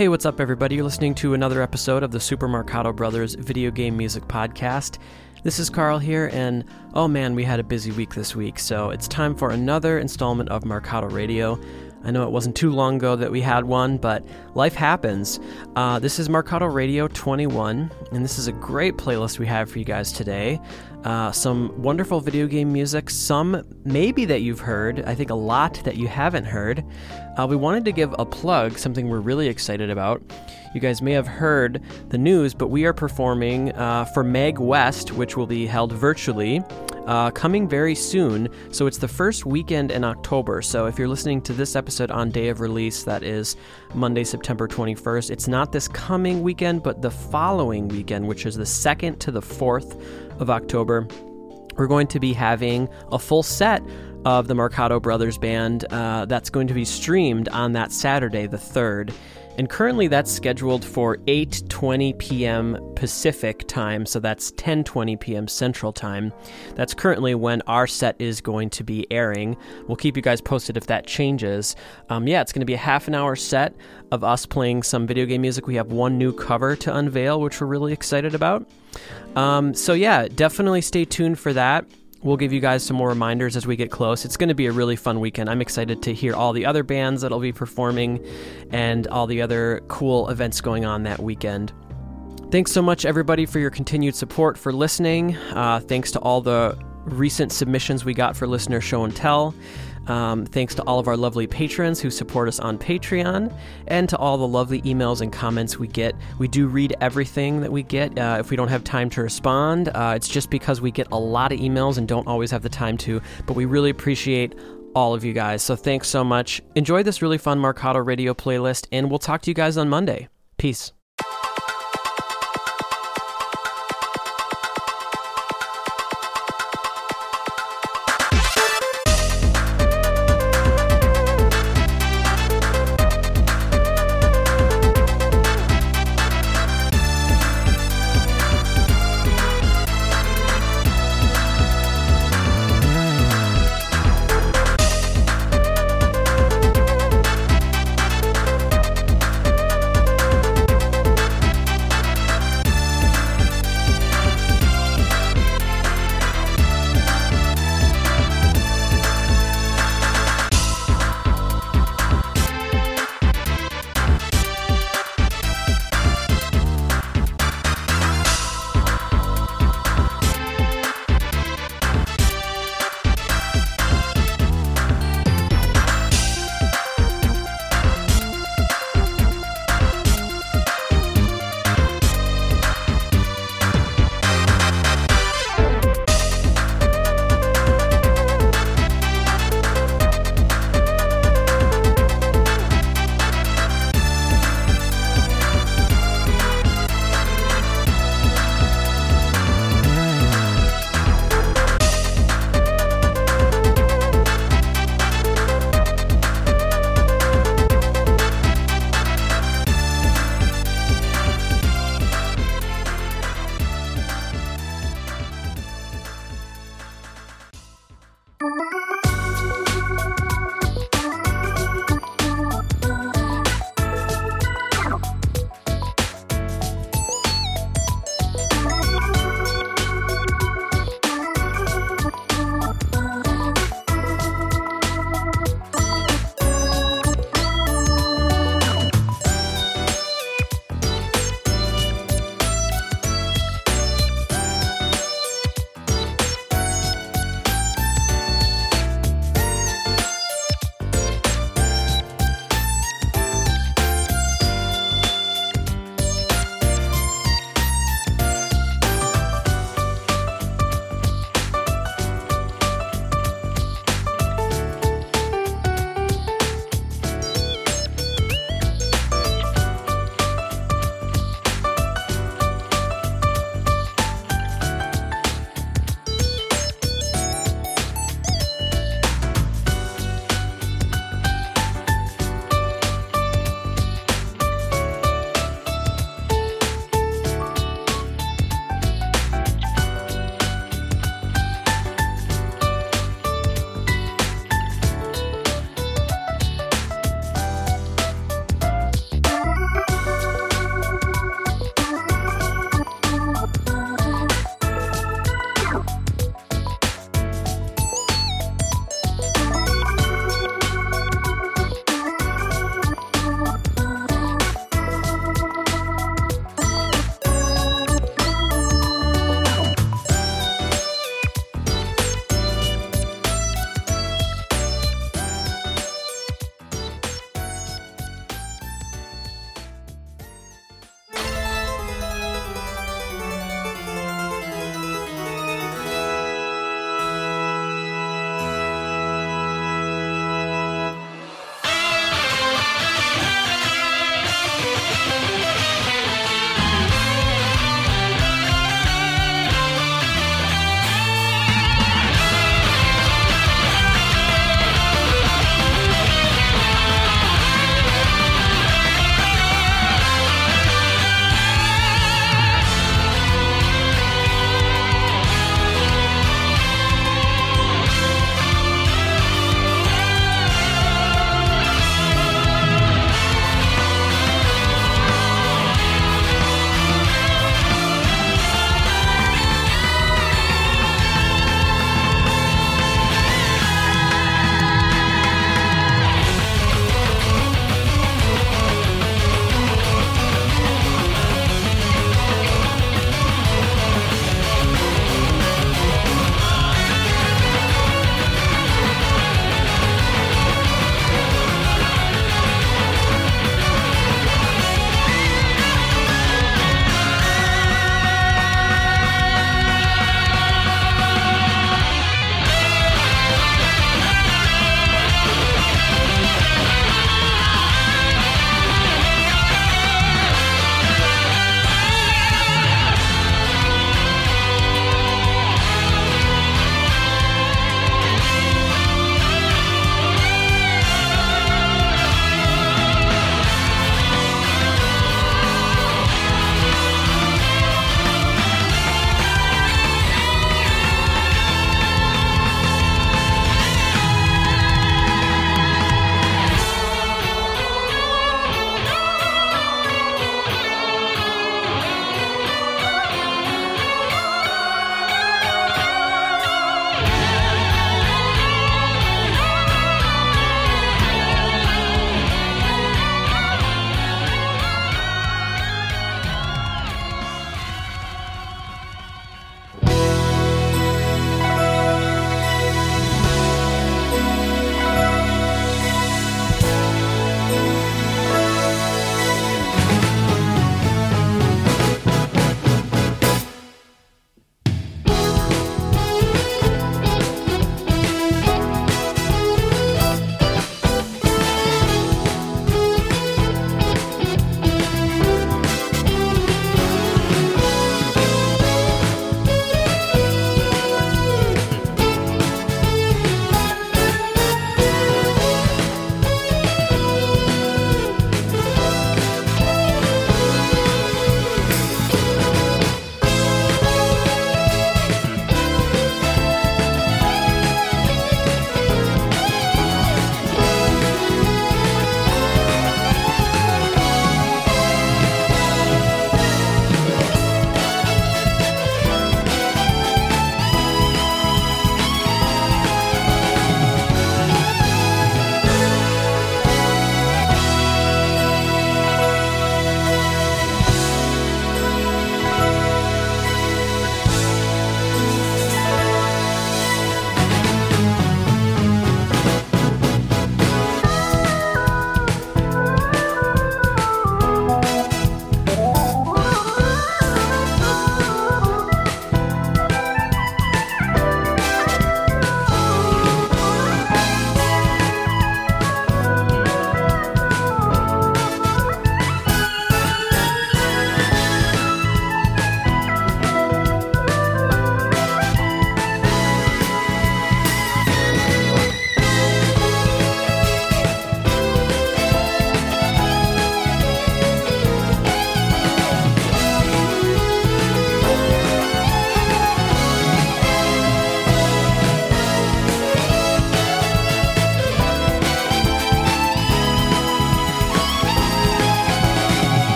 Hey, what's up, everybody? You're listening to another episode of the Super Mercado Brothers Video Game Music Podcast. This is Carl here, and oh man, we had a busy week this week, so it's time for another installment of Mercado Radio. I know it wasn't too long ago that we had one, but life happens. This is Mercado Radio 21, and this is a great playlist we have for you guys today. Some wonderful video game music, some maybe that you've heard, I think a lot that you haven't heard. We wanted to give a plug, something we're really excited about. You guys may have heard the news, but we are performing for Mag West, which will be held virtually, coming very soon. So it's the first weekend in October. So if you're listening to this episode on day of release, that is Monday, September 21st, it's not this coming weekend, but the following weekend, which is the 2nd to the 4th of October. We're going to be having a full set of the Mercado Brothers Band that's going to be streamed on that Saturday, the 3rd. And currently that's scheduled for 8:20 p.m. Pacific time, so that's 10:20 p.m. Central time. That's currently when our set is going to be airing. We'll keep you guys posted if that changes. It's going to be a half an hour set of us playing some video game music. We have one new cover to unveil, which we're really excited about. Definitely stay tuned for that. We'll give you guys some more reminders as we get close. It's going to be a really fun weekend. I'm excited to hear all the other bands that'll be performing and all the other cool events going on that weekend. Thanks so much, everybody, for your continued support, for listening. Thanks to all the recent submissions we got for listener show and tell. Thanks to all of our lovely patrons who support us on Patreon, and to all the lovely emails and comments we get. We do read everything that we get. If we don't have time to respond, it's just because we get a lot of emails and don't always have the time to, but we really appreciate all of you guys. So thanks so much. Enjoy this really fun Mercado Radio playlist, and we'll talk to you guys on Monday. Peace.